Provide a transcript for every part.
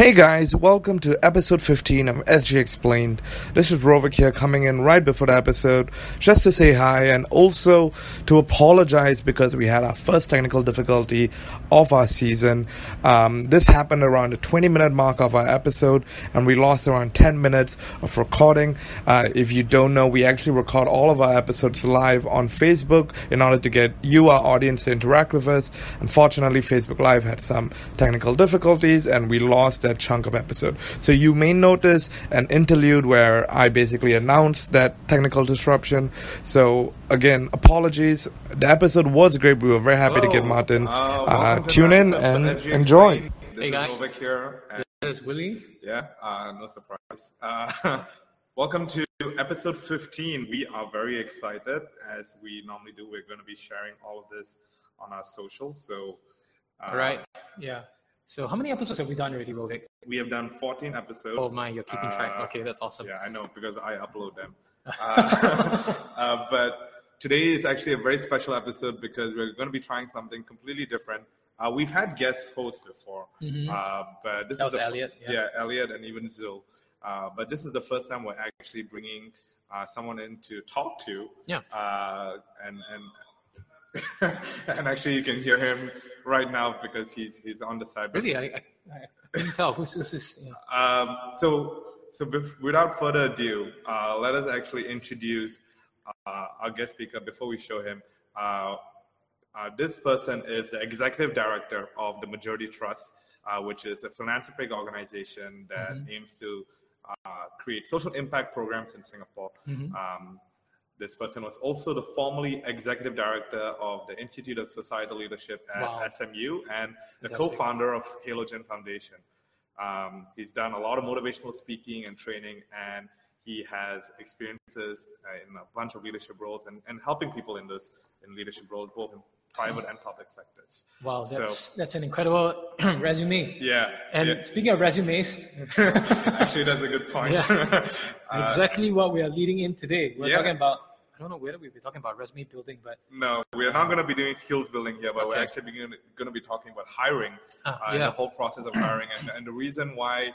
Hey guys, welcome to episode 15 of SG Explained. This is Rovik here, coming in right before the episode just to say hi and also to apologize because we had our first technical difficulty of our season. This happened around the 20-minute mark of our episode and we lost around 10 minutes of recording. If you don't know, we actually record all of our episodes live on Facebook in order to get you, our audience, to interact with us. Unfortunately, Facebook Live had some technical difficulties and we lost that chunk of episode. So you may notice an interlude where I basically announced that technical disruption. So again, apologies. The episode was great. We were very happy to get Martin. Tune in and enjoy. Hey guys, Rovik here. This is Willie. Yeah, no surprise. Welcome to episode 15. We are very excited. As we normally do, we're going to be sharing all of this on our socials. So, all right. Yeah. So how many episodes have we done already, Rovik? We have done 14 episodes. Oh my, you're keeping track. Okay, that's awesome. Yeah, I know, because I upload them. But today is actually a very special episode because we're going to be trying something completely different. We've had guest hosts before. Mm-hmm. But this was Elliot. Yeah, Elliot and even Zil. But this is the first time we're actually bringing someone in to talk to. Yeah. And actually, you can hear him right now because he's on the side. Really, I couldn't tell who's this. Yeah. Without further ado, let us actually introduce our guest speaker before we show him. This person is the executive director of the Majority Trust, which is a philanthropic organization that aims to create social impact programs in Singapore. Mm-hmm. This person was also the formerly executive director of the Institute of Societal Leadership at SMU and the co-founder of Halogen Foundation. He's done a lot of motivational speaking and training, and he has experiences in a bunch of leadership roles and helping people in leadership roles, both in private and public sectors. Wow, that's an incredible resume. Yeah. And speaking of resumes... Actually, that's a good point. Yeah. Exactly what we are leading in today. We're talking about... I don't know whether we'll be talking about resume building, but... No, we are not going to be doing skills building here, but we're actually going to be talking about hiring and the whole process of hiring and the reason why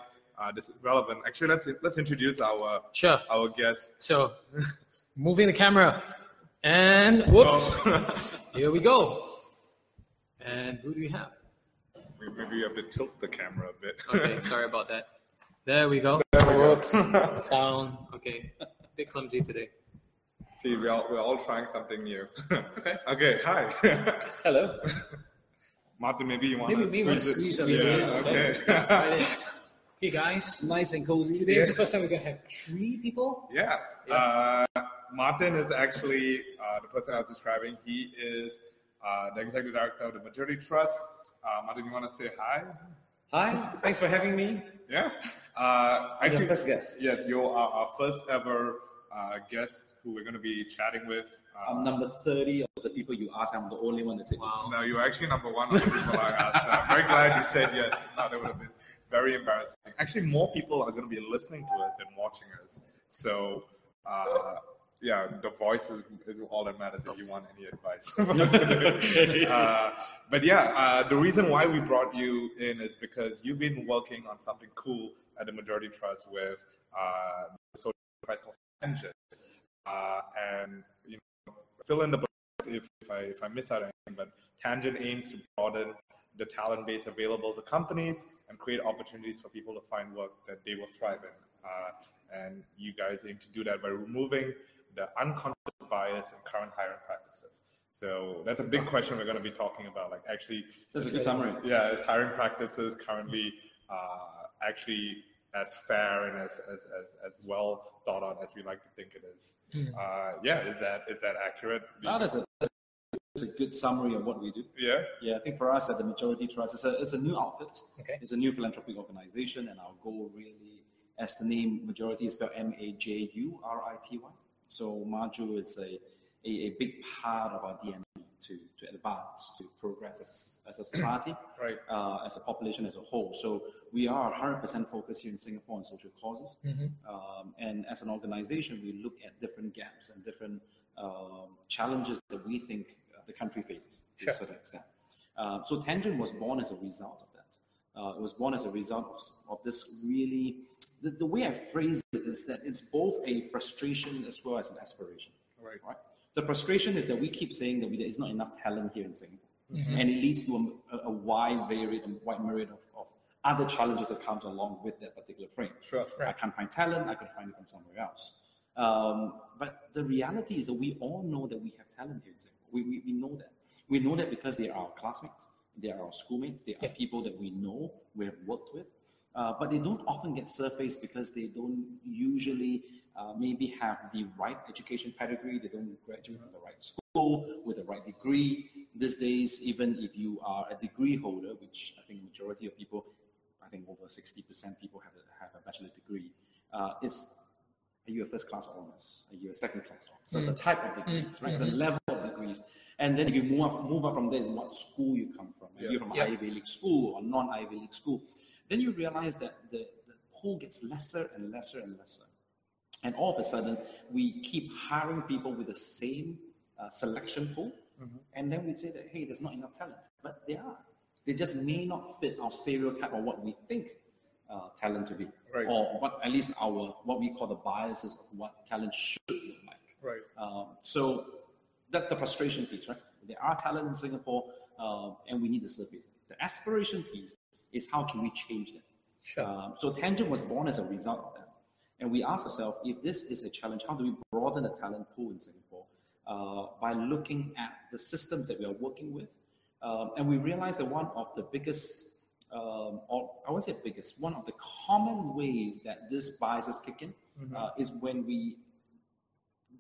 this is relevant. Actually, let's introduce our guest. So, moving the camera. And, whoops, here we go. And who do we have? Maybe we have to tilt the camera a bit. Okay, sorry about that. There we go. Whoops, sound. Okay, a bit clumsy today. See, we're all trying something new. Okay, hi. Hello. Martin, maybe you want to squeeze it. Yeah, okay. Hey guys, nice and cozy. Today is the first time we're going to have three people. Yeah. Martin is actually the person I was describing. He is the executive director of the Majority Trust. Martin, you want to say hi? Hi, thanks for having me. Yeah. Actually, first guest. Yeah, you are our first ever guest who we're going to be chatting with. I'm number 30 of the people you asked. I'm the only one that said yes. No, you're actually number one of the people I asked. So I'm very glad you said yes. No, that would have been very embarrassing. Actually, more people are going to be listening to us than watching us. So... yeah, the voice is all that matters if you want any advice. The reason why we brought you in is because you've been working on something cool at the Majority Trust with the social enterprise called Tangent. And you know, fill in the blanks if I miss out anything, but Tangent aims to broaden the talent base available to companies and create opportunities for people to find work that they will thrive in. And you guys aim to do that by removing the unconscious bias in current hiring practices. So that's a big question we're going to be talking about. Like, actually, that's a good summary. Yeah, is hiring practices currently actually as fair and as well thought out as we like to think it is? Is that accurate? That's a good summary of what we do. Yeah. Yeah, I think for us at the Majority Trust, it's a new outfit. Okay. It's a new philanthropic organization, and our goal really, as the name Majority, is spelled MAJURITY. So Maju is a big part of our DNA to advance, to progress as a society, right. As a population as a whole. So we are 100% focused here in Singapore on social causes. Mm-hmm. And as an organization, we look at different gaps and different challenges that we think the country faces to a certain extent. So Tangent was born as a result of that. It was born as a result of this really, the way I phrase it is that it's both a frustration as well as an aspiration. Right. Right? The frustration is that we keep saying that there is not enough talent here in Singapore. Mm-hmm. And it leads to a wide varied and wide myriad of other challenges that comes along with that particular frame. Sure. Right. I can't find talent, I can find it from somewhere else. But the reality is that we all know that we have talent here in Singapore. We know that. We know that because they are our classmates, they are our schoolmates, they are people that we know, we have worked with. But they don't often get surfaced because they don't usually maybe have the right education pedigree, they don't graduate from the right school with the right degree. These days, even if you are a degree holder, which I think majority of people, I think over 60% people have a bachelor's degree, it's are you a first class honors? Are you a second class honors? So the type of degrees, right? The level of degrees. And then if you move up from there is what school you come from. If you're from Ivy League school or non-Ivy League school, then you realize that the pool gets lesser and lesser and lesser. And all of a sudden, we keep hiring people with the same selection pool. Mm-hmm. And then we say that, hey, there's not enough talent. But they are. They just may not fit our stereotype or what we think talent to be. Right. Or what, at least our, what we call the biases of what talent should look like. Right. So that's the frustration piece, right? There are talent in Singapore, and we need to surface it. The aspiration piece is how can we change that? Sure. So Tangent was born as a result of that. And we asked ourselves, if this is a challenge, how do we broaden the talent pool in Singapore by looking at the systems that we are working with? And we realized that one of the biggest, or I wouldn't say biggest, one of the common ways that this biases kick in is when we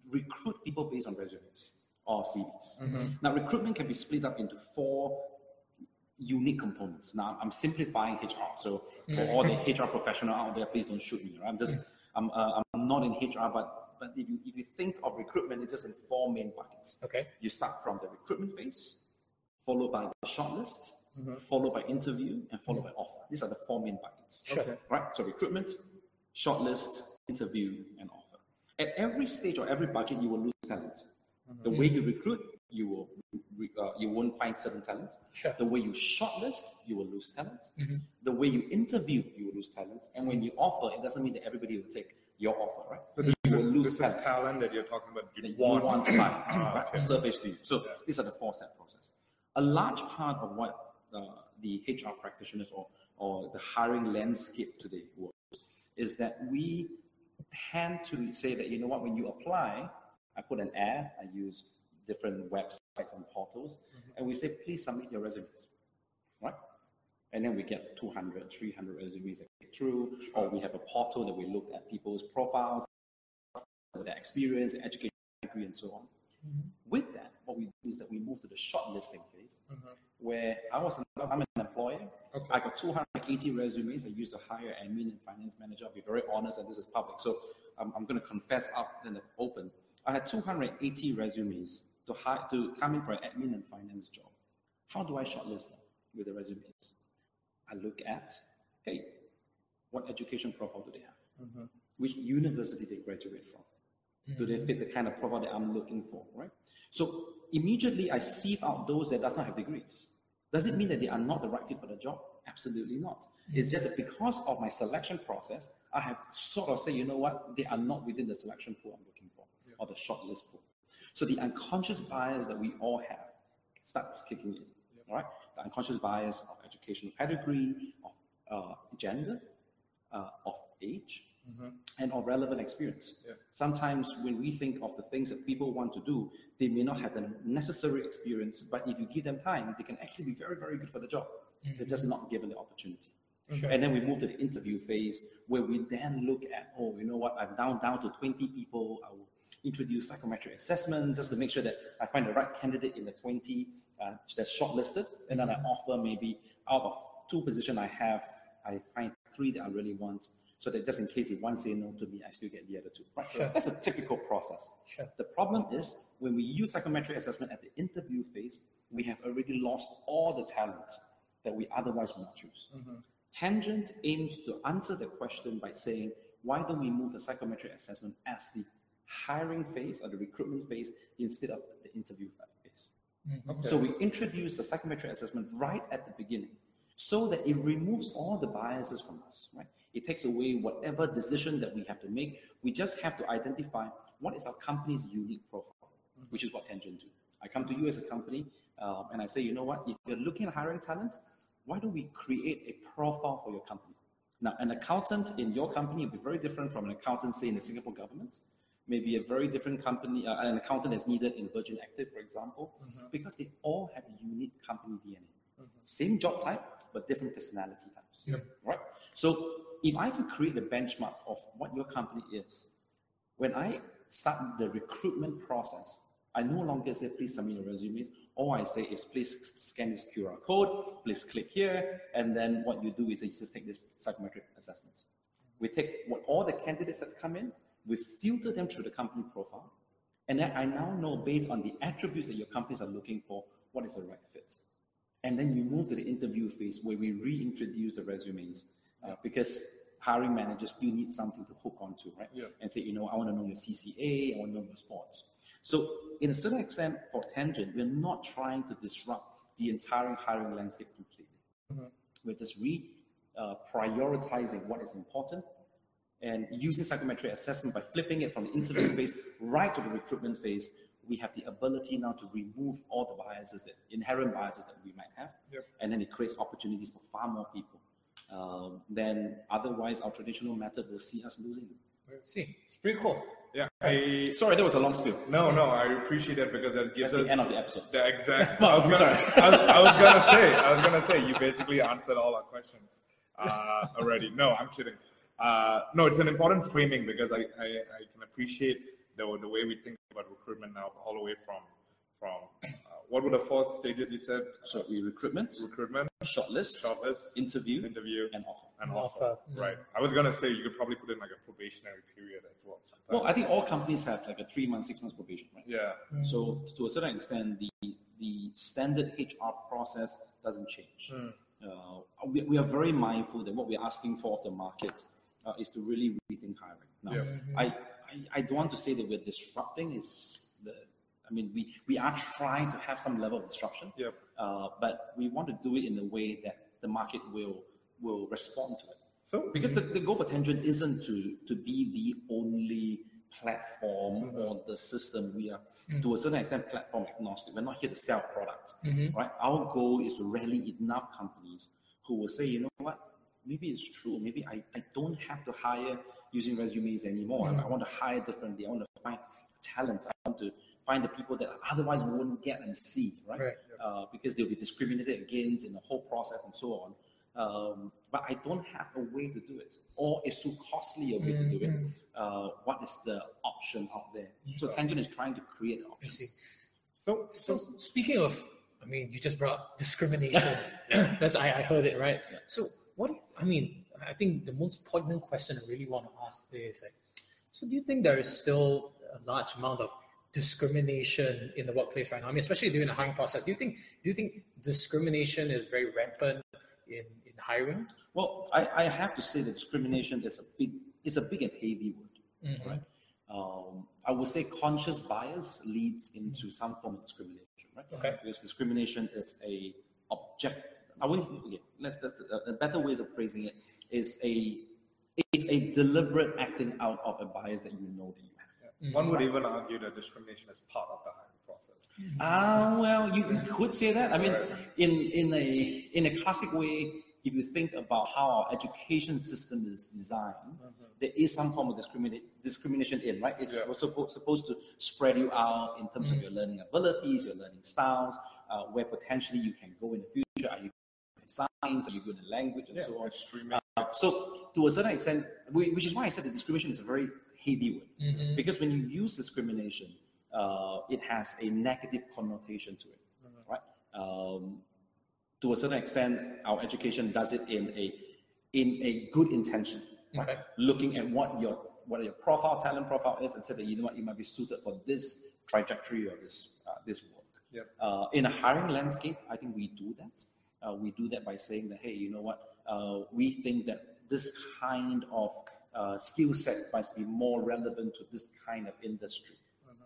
recruit people based on resumes or CVs. Mm-hmm. Now, recruitment can be split up into four unique components. Now, I'm simplifying HR. So for all the HR professional out there, please don't shoot me. Right? I'm not in HR, but if you think of recruitment, it's just in four main buckets. Okay. You start from the recruitment phase, followed by the shortlist, followed by interview, and followed by offer. These are the four main buckets. Sure. Okay. Right. So recruitment, shortlist, interview, and offer. At every stage or every bucket, you will lose talent. The way you recruit, you won't find certain talent. Sure. The way you shortlist, you will lose talent. The way you interview, you will lose talent. And when you offer, it doesn't mean that everybody will take your offer, right? So this is talent that you're talking about. You want to find, right? Surface to you. So these are the four-step process. A large part of what the HR practitioners or the hiring landscape today works is that we tend to say that, you know what, when you apply, I put an ad, I use different websites and portals, and we say, please submit your resumes, right? And then we get 200, 300 resumes that get through, or we have a portal that we look at people's profiles, their experience, their education degree, and so on. With that, what we do is that we move to the shortlisting phase, where I'm an employer, I got 280 resumes, I used to hire admin and finance manager, I'll be very honest, and this is public, so I'm going to confess out in the open. I had 280 resumes to come in for an admin and finance job. How do I shortlist them with the resumes? I look at, hey, what education profile do they have? Which university they graduate from? Do they fit the kind of profile that I'm looking for, right? So immediately I sieve out those that does not have degrees. Does it mean that they are not the right fit for the job? Absolutely not. It's just that because of my selection process, I have sort of said, you know what, they are not within the selection pool I'm looking for. Or the shortlist pool. So the unconscious bias that we all have starts kicking in, right? The unconscious bias of educational pedigree, of gender, of age, and of relevant experience. Sometimes when we think of the things that people want to do, they may not have the necessary experience, but if you give them time, they can actually be very, very good for the job. They're just not given the opportunity. And then we move to the interview phase, where we then look at, oh, you know what, I'm down to 20 people, I will introduce psychometric assessment just to make sure that I find the right candidate in the 20 that's shortlisted, and then I offer maybe out of two positions I have, I find three that I really want, so that just in case if one says no to me, I still get the other two. Right? Sure. That's a typical process. Sure. The problem is when we use psychometric assessment at the interview phase, we have already lost all the talent that we otherwise would not choose. Tangent aims to answer the question by saying, why don't we move the psychometric assessment as the hiring phase or the recruitment phase instead of the interview phase. So we introduce the psychometric assessment right at the beginning so that it removes all the biases from us, right? It takes away whatever decision that we have to make. We just have to identify what is our company's unique profile, which is what Tangent do. I come to you as a company and I say, you know what, if you're looking at hiring talent, why don't we create a profile for your company? Now, an accountant in your company will be very different from an accountant, say, in the Singapore government. Maybe a very different company, an accountant is needed in Virgin Active, for example, because they all have a unique company DNA. Same job type, but different personality types, right? So if I can create a benchmark of what your company is, when I start the recruitment process, I no longer say, please submit your resumes. All I say is, please scan this QR code, please click here, and then what you do is you just take this psychometric assessment. We take all the candidates that come in, we filter them through the company profile, and then I now know, based on the attributes that your companies are looking for, what is the right fit. And then you move to the interview phase where we reintroduce the resumes because hiring managers still need something to hook onto, right? And say, you know, I want to know your CCA, I want to know your sports. So in a certain extent, for Tangent, we're not trying to disrupt the entire hiring landscape completely. We're just prioritizing what is important and using psychometric assessment by flipping it from the interview phase right to the recruitment phase. We have the ability now to remove all the biases, that inherent biases that we might have, and then it creates opportunities for far more people. Then otherwise, our traditional method will see us losing them. See, it's pretty cool. Yeah. Sorry, that was a long spiel. No, I appreciate that because that gives us the end of the episode. Exactly. I was gonna say you basically answered all our questions already. No, I'm kidding. No, it's an important framing because I can appreciate the way we think about recruitment now, all the way from what were the four stages you said? So recruitment, shortlist, interview, and offer. Right. I was gonna say you could probably put in like a probationary period as well sometimes. Well, I think all companies have like a 3 month, 6 month probation, right? Yeah. So to a certain extent, the standard HR process doesn't change. We are very mindful that what we're asking for of the market is to really rethink hiring. Now, I don't want to say that we're disrupting. We are trying to have some level of disruption, but we want to do it in a way that the market will respond to it. So, because the goal for Tangent isn't to be the only platform or the system. We are, to a certain extent, platform agnostic. We're not here to sell products, right? Our goal is to rally enough companies who will say, you know what, maybe it's true. Maybe I don't have to hire using resumes anymore. I want to hire differently. I want to find talent. I want to find the people that otherwise we wouldn't get and see, right? Because they'll be discriminated against in the whole process and so on. But I don't have a way to do it, or it's too costly a way to do it. What is the option out there? So Tangent is trying to create an option. I see. So speaking of, I mean, you just brought up discrimination. I heard it, right? Yeah. So I think the most poignant question I really want to ask today is like, so do you think there is still a large amount of discrimination in the workplace right now? I mean, especially during the hiring process, do you think discrimination is very rampant in hiring? Well, I have to say that discrimination is a big and heavy word, right? I would say conscious bias leads into some form of discrimination, right? Okay. Because discrimination is a object. A better way of phrasing it is a deliberate acting out of a bias that you know that you have. One would even argue that discrimination is part of the hiring process. Well, you could say that. I mean, in a classic way, if you think about how our education system is designed, there is some form of discrimination in, right? It's supposed to spread you out in terms of your learning abilities, your learning styles, where potentially you can go in the future. Are you good in science? Are you good in language? And so on. So to a certain extent, which is why I said that discrimination is a very heavy word. Because when you use discrimination, it has a negative connotation to it, right? To a certain extent, our education does it in a good intention, right? Looking at what your talent profile is, and say that, you know what, you might be suited for this trajectory or this work. In a hiring landscape, I think we do that. We do that by saying that, hey, you know what, we think that this kind of skill set might be more relevant to this kind of industry,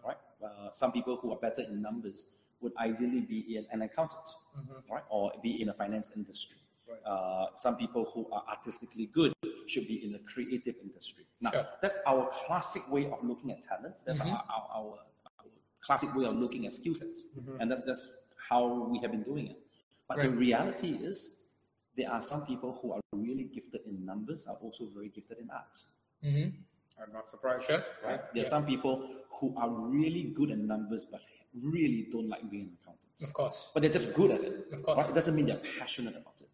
right? Some people who are better in numbers would ideally be an accountant, right? Or be in a finance industry. Some people who are artistically good should be in the creative industry. Now, that's our classic way of looking at talent. That's our classic way of looking at skill sets. And that's how we have been doing it. But the reality is, there are some people who are really gifted in numbers are also very gifted in arts. I'm not surprised. There are some people who are really good at numbers, but really don't like being an accountant. Of course. But they're just good at it. Of course. Right? It doesn't mean they're passionate about it.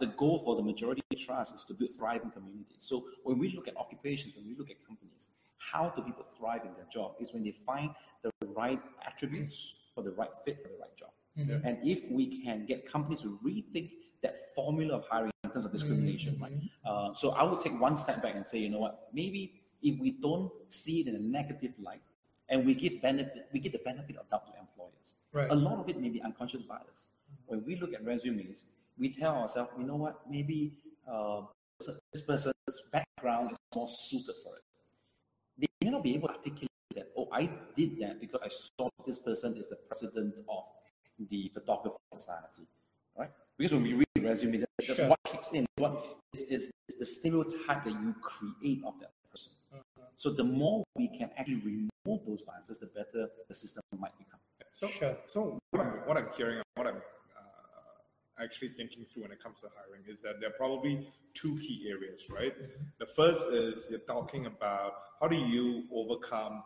The goal for the Majority Trust is to build thriving communities. So when we look at occupations, when we look at companies, how do people thrive in their job is when they find the right attributes for the right fit for the right job. And if we can get companies to rethink that formula of hiring in terms of discrimination, right? So I would take one step back and say, you know what, maybe if we don't see it in a negative light, and we give the benefit of doubt to employers. A lot of it may be unconscious bias. When we look at resumes, we tell ourselves, you know what, maybe this person's background is more suited for it. They may not be able to articulate that, oh, I did that because I saw this person is the president of the Photography Society, right? Because when we read the resume, that's what kicks in, what is the stereotype that you create of that person. So the more we can actually remove those biases, the better the system might become. So what I'm hearing, what I'm actually thinking through when it comes to hiring is that there are probably two key areas, right? The first is you're talking about how do you overcome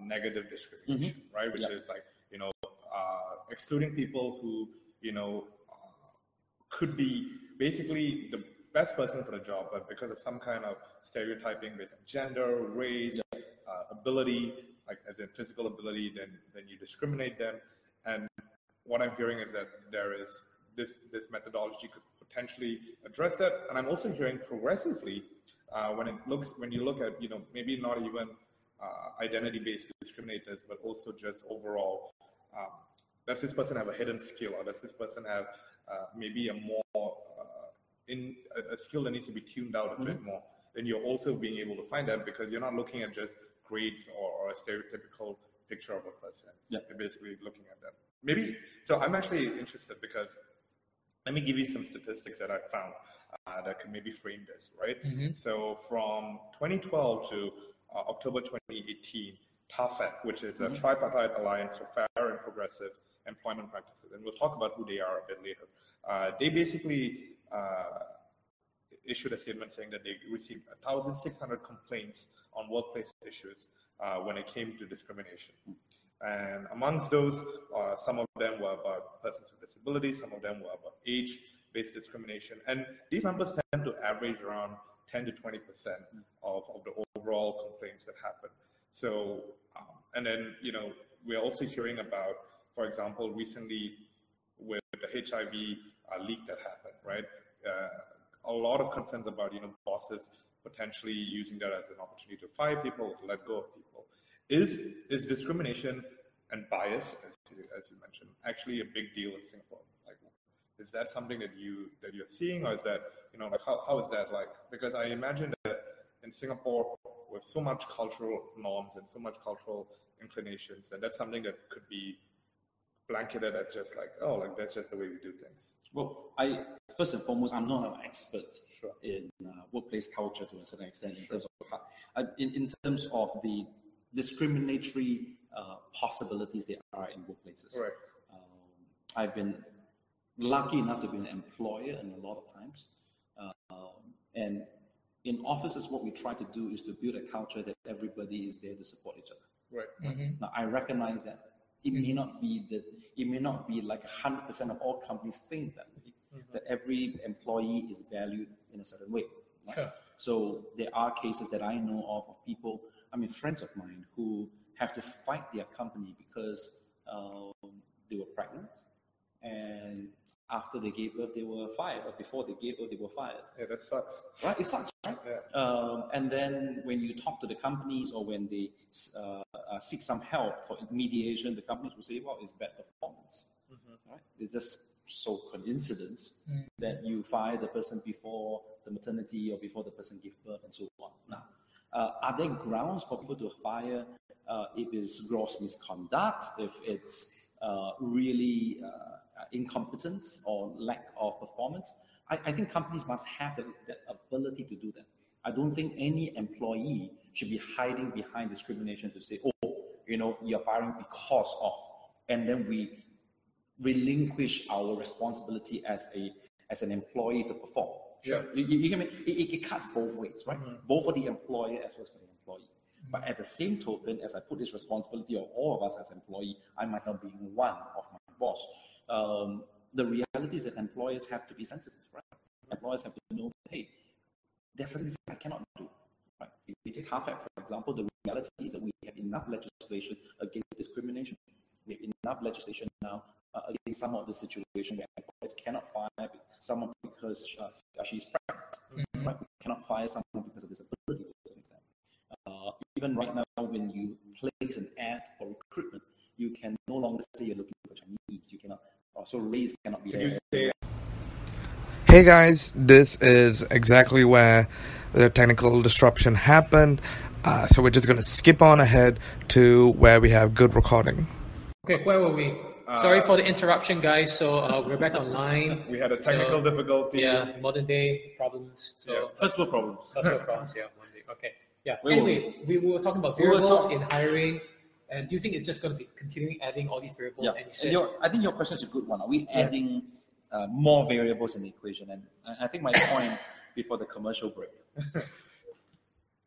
negative discrimination, right? Which is like, you know, excluding people who, you know, could be basically the best person for the job, but because of some kind of stereotyping based on gender, race, ability, like as in physical ability, then you discriminate them. And what I'm hearing is that there is this methodology could potentially address that. And I'm also hearing progressively when you look at, you know, maybe not even identity-based discriminators, but also just overall, does this person have a hidden skill, or does this person have maybe a more a skill that needs to be tuned out a bit more? Then you're also being able to find that because you're not looking at just grades or a stereotypical picture of a person. You're basically looking at them. Maybe so. I'm actually interested because let me give you some statistics that I found that can maybe frame this, right? So from 2012 to October 2018. HAFAC, which is a tripartite alliance for fair and progressive employment practices. And we'll talk about who they are a bit later. They basically issued a statement saying that they received 1,600 complaints on workplace issues when it came to discrimination. And amongst those, some of them were about persons with disabilities, some of them were about age-based discrimination. And these numbers tend to average around 10 to 20% of the overall complaints that happen. So, and then, you know, we're also hearing about, for example, recently with the HIV leak that happened, right? A lot of concerns about, you know, bosses potentially using that as an opportunity to fire people, to let go of people. Is discrimination and bias, as you mentioned, actually a big deal in Singapore? Like, is that something that you're seeing, or is that, you know, like how is that like? Because I imagine that in Singapore, with so much cultural norms and so much cultural inclinations, and that's something that could be blanketed as just like, oh, like that's just the way we do things. Well, first and foremost, I'm not an expert in workplace culture to a certain extent in terms of in terms of the discriminatory possibilities there are in workplaces. Right. I've been lucky enough to be an employer in a lot of times, and in offices, what we try to do is to build a culture that everybody is there to support each other. Right. Now, I recognize that it may not be like 100% of all companies think that way. That every employee is valued in a certain way. Right? So there are cases that I know of people, I mean, friends of mine who have to fight their company because they were pregnant, and after they gave birth, they were fired, or before they gave birth, they were fired. Yeah, that sucks. Right? It sucks, right? Yeah. And then when you talk to the companies or when they seek some help for mediation, the companies will say, well, it's bad performance. Right? It's just so coincidence that you fire the person before the maternity or before the person gave birth and so on. Now, are there grounds for people to fire if it's gross misconduct, if it's really incompetence or lack of performance? I think companies must have the ability to do that. I don't think any employee should be hiding behind discrimination to say, oh, you know, you're firing because of, and then we relinquish our responsibility as an employee to perform. Sure. Yeah. You can make, it cuts both ways, right? Mm-hmm. Both for the employer as well as for the employee. Mm-hmm. But at the same token, as I put this responsibility on all of us as employee, I myself being one of my boss, the reality is that employers have to be sensitive, right? Mm-hmm. Employers have to know, hey, there's something I cannot do, right? If we take HAFAC, for example, the reality is that we have enough legislation against discrimination. We have enough legislation now against some of the situation where employers cannot fire someone because she's pregnant, mm-hmm. right? We cannot fire someone because of disability, for example. Even right now, when you place an ad for recruitment, you can no longer say you're looking for Chinese. You cannot, also race cannot be there. Hey guys, this is exactly where the technical disruption happened. So we're just going to skip on ahead to where we have good recording. Okay, where were we? Sorry for the interruption, guys. So we're back online. We had a technical difficulty. Yeah, modern day problems. So yeah. First world problems. First world problems, yeah. Modern day. Okay. Yeah. Anyway, we were talking about variables in hiring. And do you think it's just going to be continuing adding all these variables? Yeah. I think your question is a good one. Are we adding more variables in the equation? And I think my point before the commercial break.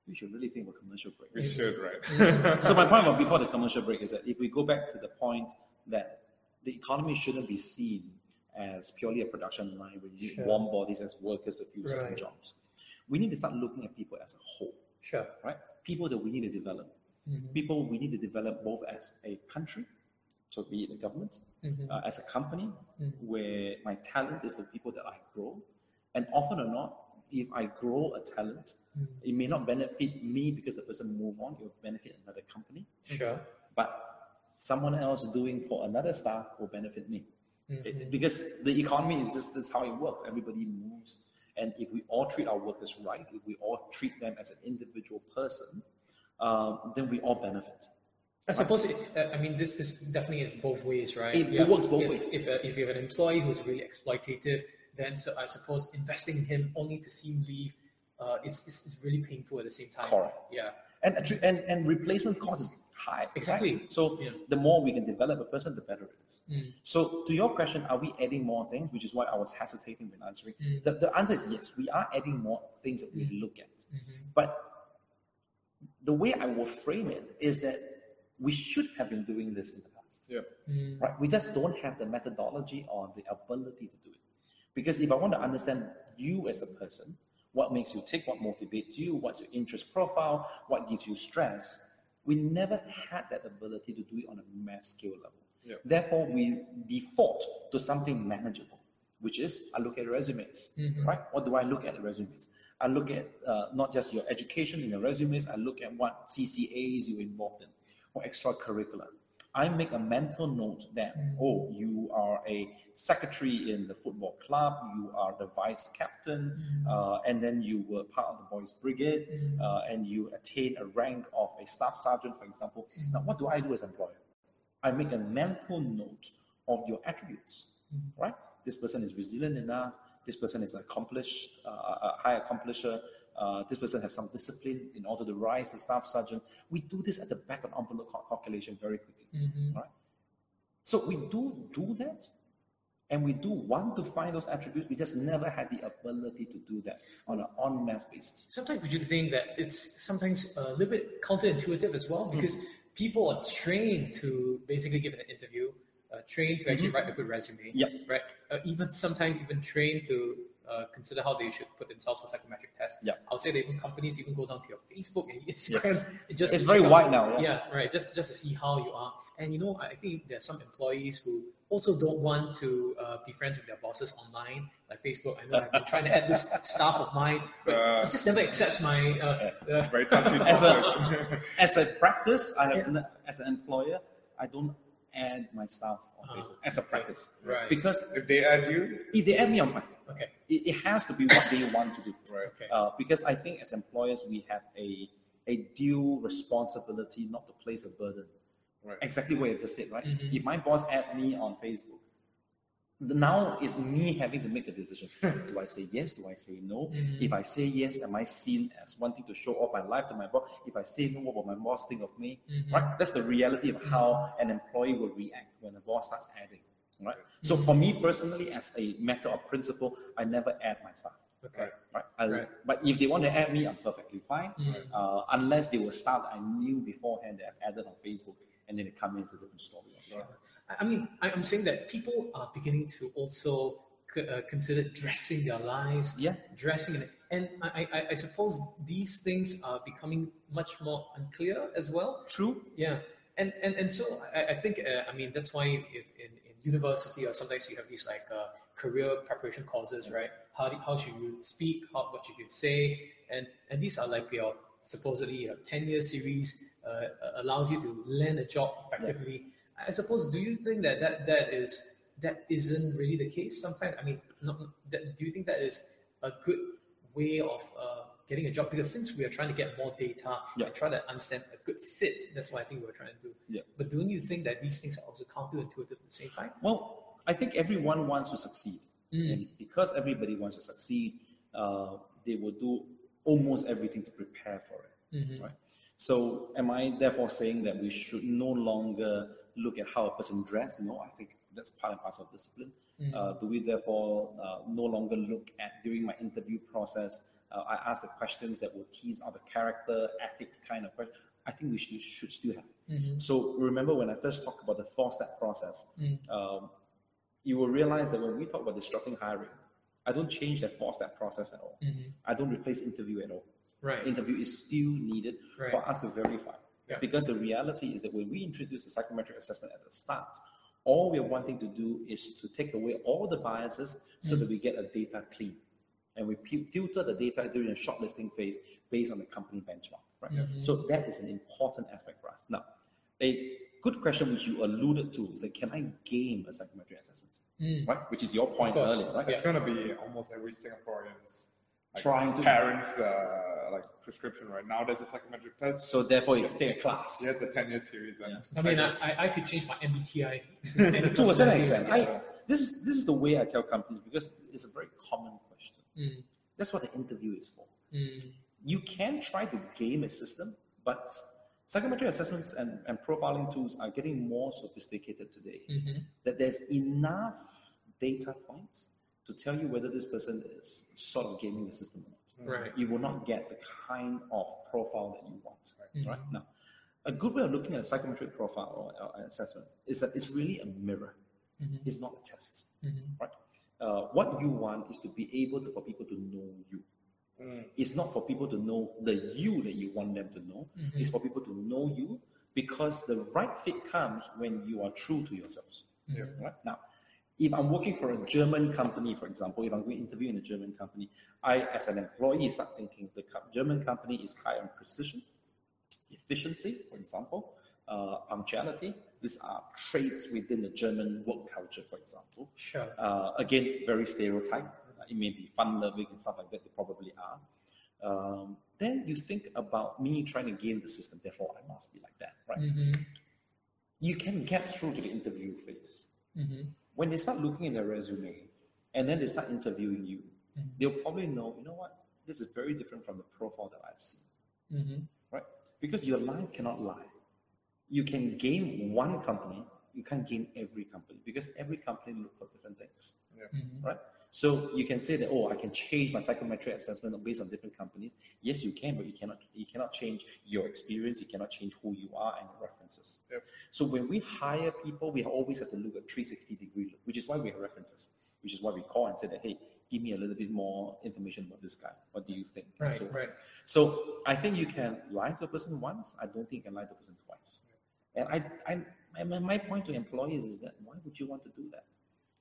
We should really think of a commercial break. We should, right? So my point before the commercial break is that if we go back to the point that the economy shouldn't be seen as purely a production line, we need warm bodies as workers to fill certain jobs. We need to start looking at people as a whole. Sure. Right? People that we need to develop. Mm-hmm. People we need to develop both as a country, so be it the government, mm-hmm. As a company, mm-hmm. where my talent is the people that I grow. And often or not, if I grow a talent, mm-hmm. it may not benefit me because the person move on, it will benefit another company. Sure. But someone else doing for another staff will benefit me. Mm-hmm. Because the economy is just, that's how it works. Everybody moves. And if we all treat our workers right, if we all treat them as an individual person, then we all benefit. I suppose, this definitely is both ways, right? It works both ways. If you have an employee who's really exploitative, then so I suppose investing in him only to see him leave, it's really painful at the same time. Correct. Yeah. And replacement cost is high. Exactly. Right? So the more we can develop a person, the better it is. Mm. So to your question, are we adding more things? Which is why I was hesitating when answering. Mm. The answer is yes. We are adding more things that we look at. Mm-hmm. But the way I will frame it is that we should have been doing this in the past. Yeah. Mm. Right? We just don't have the methodology or the ability to do it. Because if I want to understand you as a person, what makes you tick, what motivates you, what's your interest profile, what gives you stress, we never had that ability to do it on a mass scale level. Yeah. Therefore, we default to something manageable, which is I look at resumes, mm-hmm. right? What do I look at resumes? I look at not just your education in your resumes, I look at what CCAs you're involved in or extracurricular. I make a mental note that, oh, you are a secretary in the football club, you are the vice captain, and then you were part of the boys' brigade, and you attain a rank of a staff sergeant, for example. Now, what do I do as an employer? I make a mental note of your attributes, right? This person is resilient enough, this person is accomplished, a high accomplisher, this person has some discipline in order to rise to staff sergeant. We do this at the back of envelope calculation very quickly, right? So we do that, and we do want to find those attributes. We just never had the ability to do that on an en masse basis. Sometimes would you think that it's sometimes a little bit counterintuitive as well, because people are trained to basically give an interview, trained to actually write a good resume, right? Even sometimes even trained to consider how they should put themselves for psychometric tests. Yeah. I'll say that even companies even go down to your Facebook and Instagram. Yes. It's very wide now. Yeah. Right. Just to see how you are. And you know, I think there are some employees who also don't want to be friends with their bosses online, like Facebook. I know I've been trying to add this staff of mine, but it just never accepts my. Very touchy. As a practice, I have as an employer, I don't add my staff on Facebook as a practice, right? Because if they add me on my. Okay. It has to be what they want to do. Right, okay. Because I think as employers, we have a due responsibility not to place a burden. Right. Exactly what you just said, right? Mm-hmm. If my boss add me on Facebook, now it's me having to make a decision. Do I say yes? Do I say no? Mm-hmm. If I say yes, am I seen as wanting to show off my life to my boss? If I say no, what will my boss think of me? Mm-hmm. Right? That's the reality of how an employee will react when a boss starts adding. Right? Mm-hmm. So for me personally, as a matter of principle, I never add my staff. Okay. Right. But if they want to add me, I'm perfectly fine. Mm-hmm. Unless they were staff I knew beforehand that I've added on Facebook, and then they come in, it's a different story. Right? Sure. I mean, I'm saying that people are beginning to also consider dressing their lives, dressing it. And I suppose these things are becoming much more unclear as well. True. Yeah. And so I think, I mean, that's why if in university or sometimes you have these like career preparation courses, right? How should you speak? What should you say? And these are like your supposedly 10-year series allows you to land a job effectively. Yeah. I suppose, do you think that isn't really the case sometimes? I mean, do you think that is a good way of getting a job? Because since we are trying to get more data and try to understand a good fit, that's what I think we're trying to do. Yeah. But don't you think that these things are also counterintuitive at the same time? Well, I think everyone wants to succeed. Mm. And because everybody wants to succeed, they will do almost everything to prepare for it. Mm-hmm. Right? So am I therefore saying that we should no longer look at how a person dressed? No, I think that's part and parcel of discipline. Mm-hmm. Do we therefore no longer look at, during my interview process, I ask the questions that will tease out the character, ethics kind of question? I think we should still have. Mm-hmm. So remember when I first talked about the 4-step process, mm-hmm. You will realize that when we talk about disrupting hiring, I don't change that 4-step process at all. Mm-hmm. I don't replace interview at all. Right. Interview is still needed for us to verify. Yeah. Because the reality is that when we introduce the psychometric assessment at the start, all we're wanting to do is to take away all the biases so that we get a data clean. And we filter the data during the shortlisting phase based on the company benchmark. Right? Mm-hmm. So that is an important aspect for us. Now, a good question which you alluded to is that can I game a psychometric assessment? Mm. Right? Which is your point earlier. Right? It's going to be almost every Singaporean's trying to parents like prescription right now. There's a psychometric test, so therefore you can take a class. Yes, a 10-year series. And I mean, I could change my MBTI. To a certain extent, this is the way I tell companies because it's a very common question. Mm. That's what the interview is for. Mm. You can try to game a system, but psychometric assessments and profiling tools are getting more sophisticated today. Mm-hmm. That there's enough data points to tell you whether this person is sort of gaming the system or not. Right. You will not get the kind of profile that you want. Right? Mm-hmm. Right? Now, a good way of looking at a psychometric profile or assessment is that it's really a mirror. Mm-hmm. It's not a test. Mm-hmm. Right? What you want is to be able for people to know you. Mm. It's not for people to know the you that you want them to know. Mm-hmm. It's for people to know you because the right fit comes when you are true to yourselves. Mm-hmm. Right? Now, if I'm working for a German company, for example, if I'm going to interview in a German company, I, as an employee, start thinking the German company is high on precision, efficiency, for example, punctuality. These are traits within the German work culture, for example. Sure. Again, very stereotyped. It may be fun-loving and stuff like that. They probably are. Then you think about me trying to game the system. Therefore, I must be like that, right? Mm-hmm. You can get through to the interview phase. Mm-hmm. When they start looking at their resume and then they start interviewing you, mm-hmm. they'll probably know, you know what, this is very different from the profile that I've seen, mm-hmm. right? Because your lie cannot lie. You can game one company, you can't game every company because every company looks for different things, yeah. mm-hmm. right? So you can say that, oh, I can change my psychometric assessment based on different companies. Yes, you can, but you cannot change your experience. You cannot change who you are and your references. Yep. So when we hire people, we always have to look at 360-degree look, which is why we have references, which is why we call and say that, hey, give me a little bit more information about this guy. What do you think? Right, so, right. So I think you can lie to a person once. I don't think you can lie to a person twice. And my point to employees is that why would you want to do that?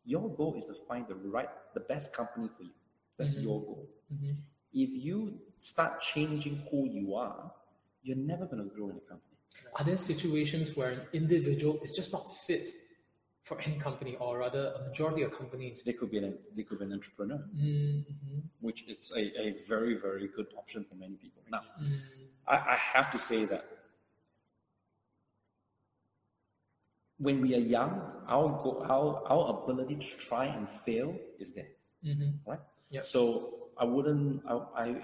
Your goal is to find the best company for you. That's mm-hmm. your goal. Mm-hmm. If you start changing who you are, you're never going to grow in a company. Are there situations where an individual is just not fit for any company, or rather a majority of companies? They could be an entrepreneur, mm-hmm. which it's a very, very good option for many people. Now, mm-hmm. I have to say that when we are young, our ability to try and fail is there, right? Yep. So I wouldn't,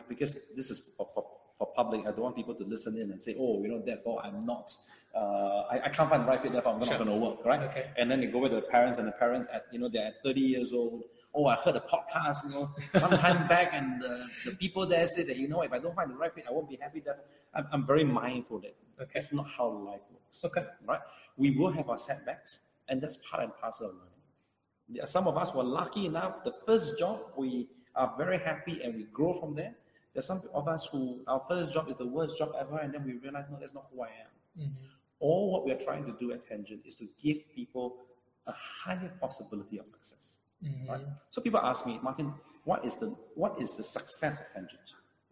because this is for public, I don't want people to listen in and say, oh, you know, therefore I'm not, I can't find the right fit, therefore I'm not going to work, right? Okay. And then they go with the parents, and the parents, they're at 30 years old. Oh, I heard a podcast, some time back, and the people there said that, if I don't find the right fit, I won't be happy. That I'm very mindful that that's not how life works. Okay. Right? We will have our setbacks, and that's part and parcel of learning. Some of us were lucky enough, the first job, we are very happy and we grow from there. There's some of us who, our first job is the worst job ever, and then we realize, no, that's not who I am. Mm-hmm. All what we're trying to do at Tangent is to give people a higher possibility of success. Mm-hmm. Right? So people ask me, Martin, what is the success of Tangent?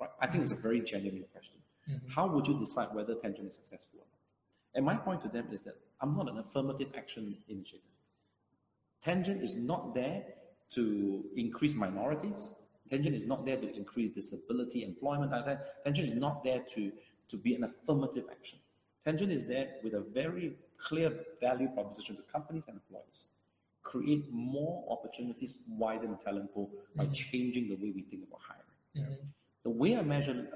Right? I think it's a very genuine question. Mm-hmm. How would you decide whether Tangent is successful or not? And my point to them is that I'm not an affirmative action initiative. Tangent is not there to increase minorities. Tangent is not there to increase disability, employment. Tangent is not there to be an affirmative action. Tangent is there with a very clear value proposition to companies and employees. Create more opportunities, widen the talent pool by changing the way we think about hiring. Mm-hmm. The way I measure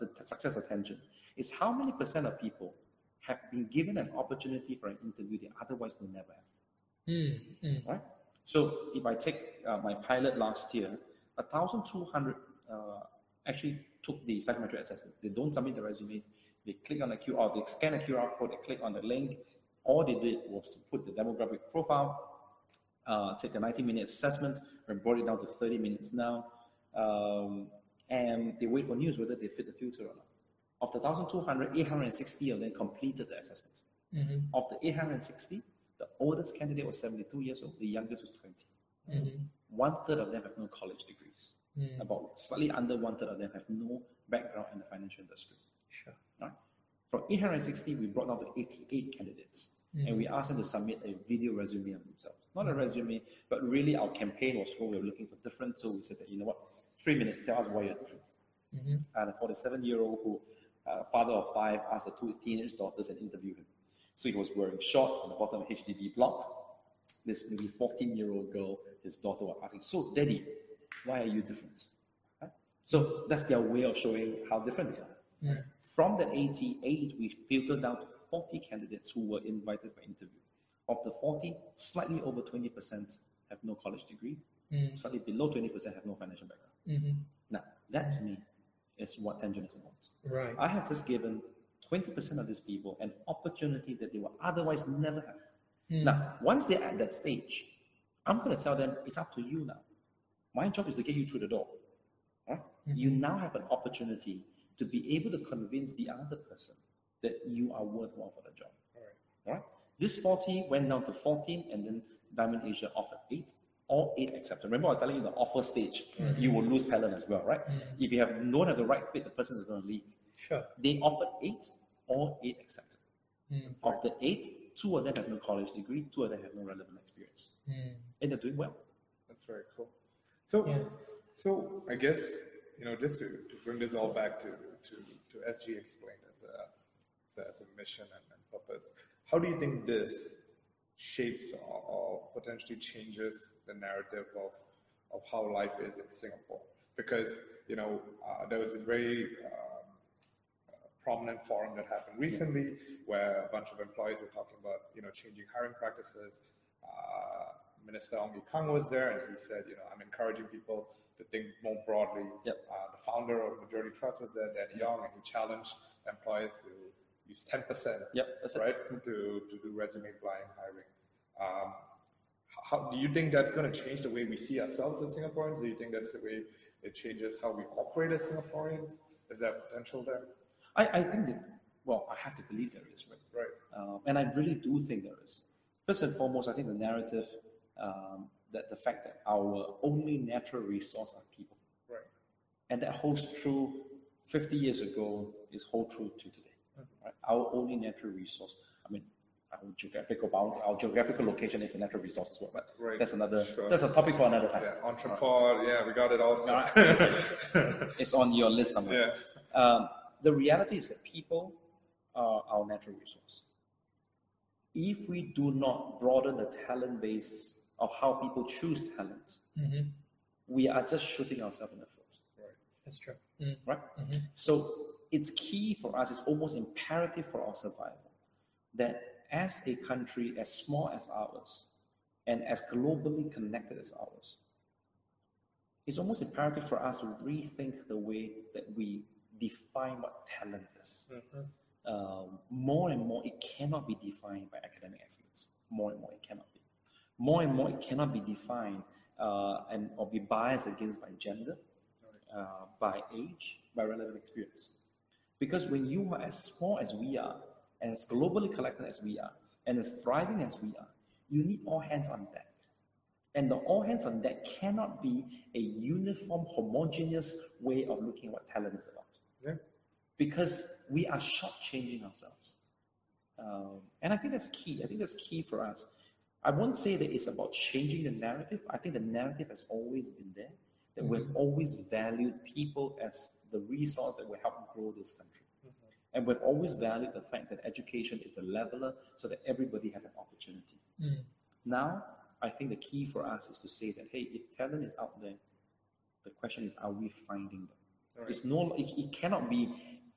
the success of Tangent is how many % of people have been given an opportunity for an interview they otherwise would never have. Mm-hmm. Right? So if I take my pilot last year, 1,200 actually took the psychometric assessment. They don't submit the resumes. They click on the QR, they scan a QR code, they click on the link. All they did was to put the demographic profile, take a 90-minute assessment, and brought it down to 30 minutes now. And they wait for news whether they fit the filter or not. Of the 1,200, 860 of them completed the assessment. Mm-hmm. Of the 860, the oldest candidate was 72 years old, the youngest was 20. Mm-hmm. 1/3 of them have no college degrees. Mm. About slightly under 1/3 of them have no background in the financial industry. Sure. Right? From 860, we brought down to 88 candidates. Mm-hmm. And we asked them to submit a video resume of themselves. Not a resume, but really our campaign was what we were looking for different. So we said that, 3 minutes, tell us why you're different. Mm-hmm. And a 47-year-old who, father of 5, asked the 2 teenage daughters and interviewed him. So he was wearing shorts on the bottom of HDB block. This maybe 14-year-old girl, his daughter, was asking, so daddy, why are you different? Right? So that's their way of showing how different they are. Yeah. From that 88, we filtered down to 40 candidates who were invited for interview. Of the 40, slightly over 20% have no college degree, slightly below 20% have no financial background. Mm-hmm. Now, that to me is what Tangent is about. Right. I have just given 20% of these people an opportunity that they would otherwise never have. Mm. Now, once they're at that stage, I'm going to tell them, it's up to you now. My job is to get you through the door. Right? Mm-hmm. You now have an opportunity to be able to convince the other person that you are worthwhile for the job. All right. This 40 went down to 14, and then Diamond Asia offered 8. All 8 accepted. Remember, I was telling you the offer stage, you will lose talent as well, right? If you don't have the right fit, the person is going to leave. Sure. They offered 8, all 8 accepted. Of the 8, 2 of them have no college degree, 2 of them have no relevant experience. And they're doing well. That's very cool. So, so I guess, just to bring this all back to SG Explained as a mission and purpose, how do you think this shapes or potentially changes the narrative of how life is in Singapore? Because, there was a very prominent forum that happened recently where a bunch of employees were talking about, changing hiring practices. Minister Ong Ye Kung was there, and he said, I'm encouraging people to think more broadly. Yep. The founder of Majority Trust was there, Dan Young, and he challenged employers to use 10%, right, to do resume blind hiring. How do you think that's going to change the way we see ourselves as Singaporeans? Do you think that's the way it changes how we operate as Singaporeans? Is there potential there? I think that, I have to believe there is, right? And I really do think there is. First and foremost, I think the narrative, that the fact that our only natural resource are people. Right. And that holds true 50 years ago is holds true to today. Mm-hmm. Right? Our only natural resource, our geographical location is a natural resource as well, but that's another, that's a topic for another time. Yeah, entrepreneur, we got it also. It's on your list somewhere. Yeah. The reality is that people are our natural resource. if we do not broaden the talent base of how people choose talent, mm-hmm. we are just shooting ourselves in the foot. Right. That's true. Mm-hmm. Right? Mm-hmm. So it's key for us, it's almost imperative for our survival, that as a country as small as ours and as globally connected as ours, it's almost imperative for us to rethink the way that we define what talent is. Mm-hmm. More and more, it cannot be defined by academic excellence. More and more, it cannot be. More and more, it cannot be defined or be biased against by gender, by age, by relevant experience. Because when you are as small as we are, and as globally connected as we are, and as thriving as we are, you need all hands on deck. And the all hands on deck cannot be a uniform, homogeneous way of looking at what talent is about. Yeah. Because we are shortchanging ourselves. And I think that's key. I think that's key for us. I won't say that it's about changing the narrative. I think the narrative has always been there, that mm-hmm. we've always valued people as the resource that will help grow this country. Mm-hmm. And we've always valued the fact that education is the leveler so that everybody has an opportunity. Mm-hmm. Now, I think the key for us is to say that, hey, if talent is out there, the question is, are we finding them? Right. It cannot be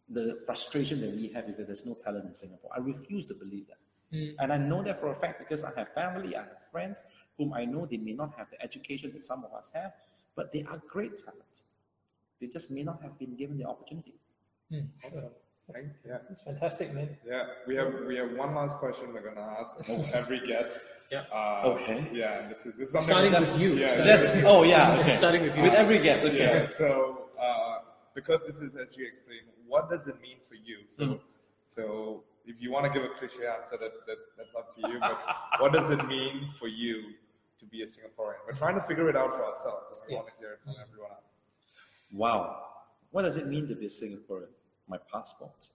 the frustration that we have is that there's no talent in Singapore. I refuse to believe that. Mm. And I know that for a fact because I have family, I have friends whom I know they may not have the education that some of us have, but they are great talent. They just may not have been given the opportunity. Mm. Awesome. Yeah. That's fantastic, man. Yeah, we have one last question we're gonna ask every guest. Yeah. Okay. Yeah, this is something starting with you. Yeah, starting with you. With every guest. Okay. Yeah, so because this is SG Explained, what does it mean for you? So so if you want to give a cliche answer, that's up to you. But what does it mean for you to be a Singaporean? We're trying to figure it out for ourselves. And we want to hear it from everyone else. Wow. What does it mean to be a Singaporean? My passport,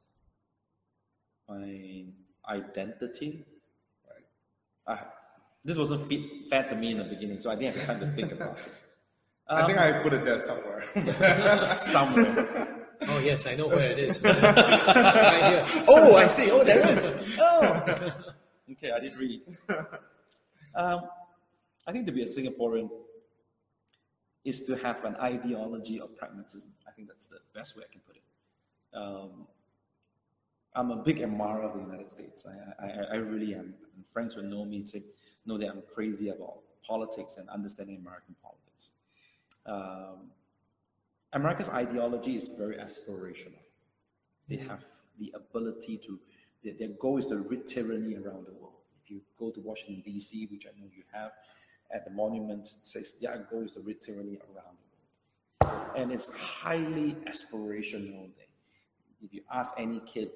my identity. Right. This wasn't fair to me in the beginning, so I didn't have time to think about it. I think I put it there somewhere. Oh, yes, I know where it is. Right here. Oh, I see. Oh, there it is. Oh. Okay, I did read. I think to be a Singaporean is to have an ideology of pragmatism. I think that's the best way I can put it. I'm a big admirer of the United States. I really am. And friends who know me know that I'm crazy about politics and understanding American politics. America's ideology is very aspirational. They have the ability to, their goal is to rid tyranny around the world. If you go to Washington, D.C., which I know you have, at the monument, it says their goal is to rid tyranny around the world. And it's highly aspirational. If you ask any kid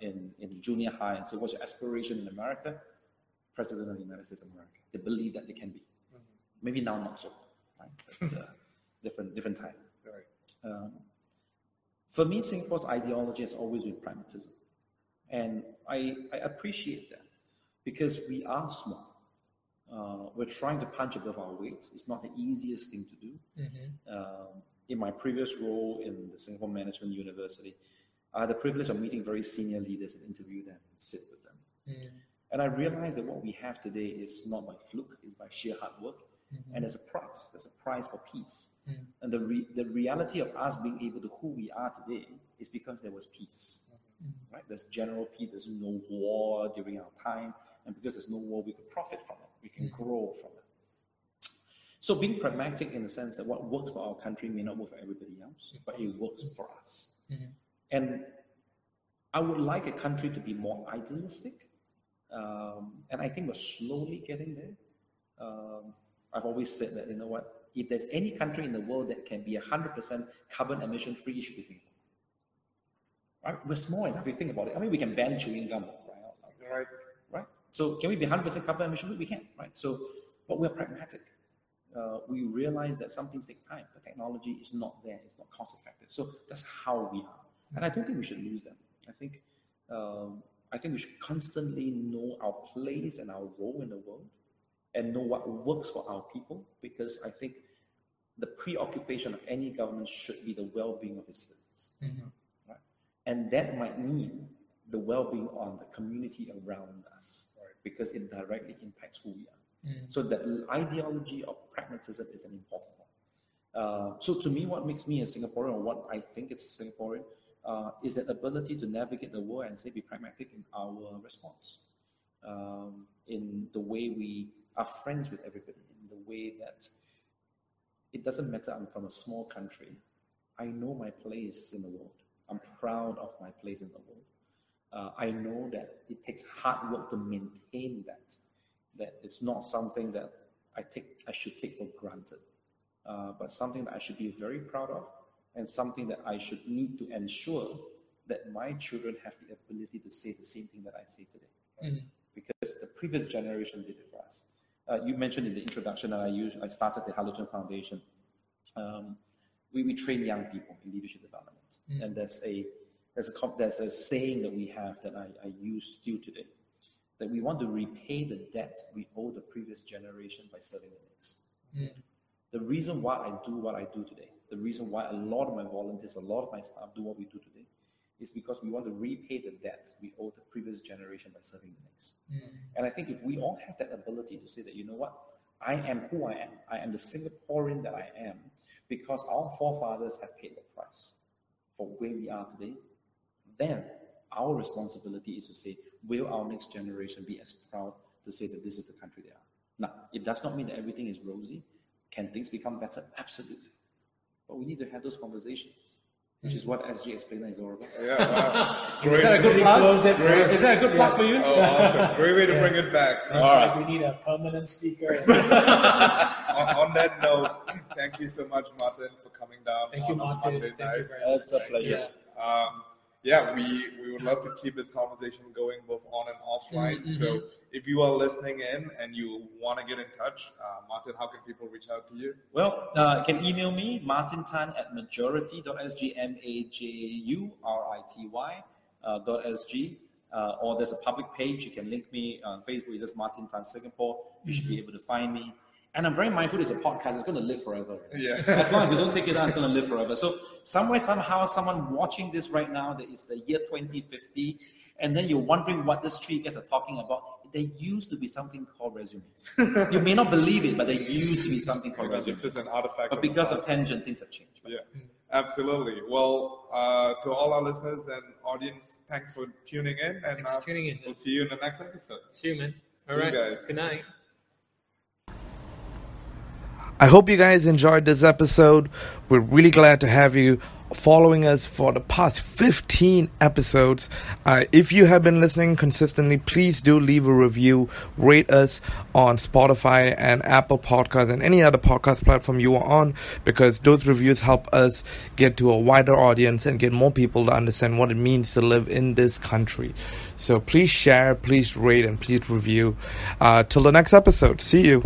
in junior high and say, what's your aspiration in America? President of the United States of America. They believe that they can be. Mm-hmm. Maybe now not so. Right? But, different time. Right. For me, Singapore's ideology has always been pragmatism. And I appreciate that because we are small. We're trying to punch above our weight. It's not the easiest thing to do. Mm-hmm. In my previous role in the Singapore Management University, I had the privilege of meeting very senior leaders and interview them and sit with them. Mm-hmm. And I realized that what we have today is not by fluke, it's by sheer hard work. Mm-hmm. And there's a prize for peace. Mm-hmm. And the reality of us being able to who we are today is because there was peace, mm-hmm. right? There's general peace, there's no war during our time. And because there's no war, we could profit from it. We can mm-hmm. grow from it. So being pragmatic in the sense that what works for our country may not work for everybody else, but it works for us. Mm-hmm. And I would like a country to be more idealistic. And I think we're slowly getting there. I've always said that, you know what, if there's any country in the world that can be 100% carbon emission free, it should be Singapore. Right? We're small enough, if you think about it. I mean, we can ban chewing gum. Right? So can we be 100% carbon emission free? We can, right? So, but we're pragmatic. We realize that some things take time. The technology is not there. It's not cost effective. So that's how we are. And I don't think we should lose them. I think we should constantly know our place and our role in the world and know what works for our people, because I think the preoccupation of any government should be the well-being of its citizens. Mm-hmm. Right? And that might mean the well-being of the community around us. Right. because it directly impacts who we are. Mm. So that ideology of pragmatism is an important one. So to me, what makes me a Singaporean, or what I think is a Singaporean, is that ability to navigate the world and say be pragmatic in our response, in the way we are friends with everybody, in the way that it doesn't matter I'm from a small country, I know my place in the world. I'm proud of my place in the world. I know that it takes hard work to maintain that. That it's not something that I should take for granted, but something that I should be very proud of, and something that I should need to ensure that my children have the ability to say the same thing that I say today. Right? Mm-hmm. Because the previous generation did it for us. You mentioned in the introduction that I started the Halogen Foundation. We train young people in leadership development, mm. and there's a saying that we have that I use still today, that we want to repay the debt we owe the previous generation by serving the next. Mm. The reason why I do what I do today, the reason why a lot of my volunteers, a lot of my staff do what we do today, is because we want to repay the debt we owe the previous generation by serving the next. Mm. And I think if we all have that ability to say that, you know what, I am who I am. I am the Singaporean that I am, because our forefathers have paid the price for where we are today. Then our responsibility is to say, will our next generation be as proud to say that this is the country they are? Now, it does not mean that everything is rosy. Can things become better? Absolutely. But we need to have those conversations, which is what SG Explainer is all about. Yeah, wow. Great. Is that a good plug? Is that a good plug for you? Oh, awesome. Great way to bring it back. So right. We need a permanent speaker. On that note, thank you so much, Martin, for coming down. Thank you, Martin. Thank you very much. It's a pleasure. Yeah. We would love to keep this conversation going both on and offline. Mm-hmm. So if you are listening in and you want to get in touch, Martin, how can people reach out to you? Well, you can email me, martintan@majority.sg, majority.sg, or there's a public page. You can link me on Facebook. It's just Martin Tan Singapore. You should be able to find me. And I'm very mindful it's a podcast. It's going to live forever. Yeah. As long as we don't take it out, it's going to live forever. So somewhere, somehow, someone watching this right now, that is the year 2050, and then you're wondering what these three guys are talking about. There used to be something called resumes. You may not believe it, but there used to be something called resumes. It's an artifact. But because of Tangent, things have changed. Right? Yeah, absolutely. Well, to all our listeners and audience, thanks for tuning in. And thanks for tuning in. We'll see you in the next episode. See you, man. All right. Guys. Good night. I hope you guys enjoyed this episode. We're really glad to have you following us for the past 15 episodes. If you have been listening consistently, please do leave a review. Rate us on Spotify and Apple Podcasts and any other podcast platform you are on, because those reviews help us get to a wider audience and get more people to understand what it means to live in this country. So please share, please rate, and please review. Till the next episode. See you.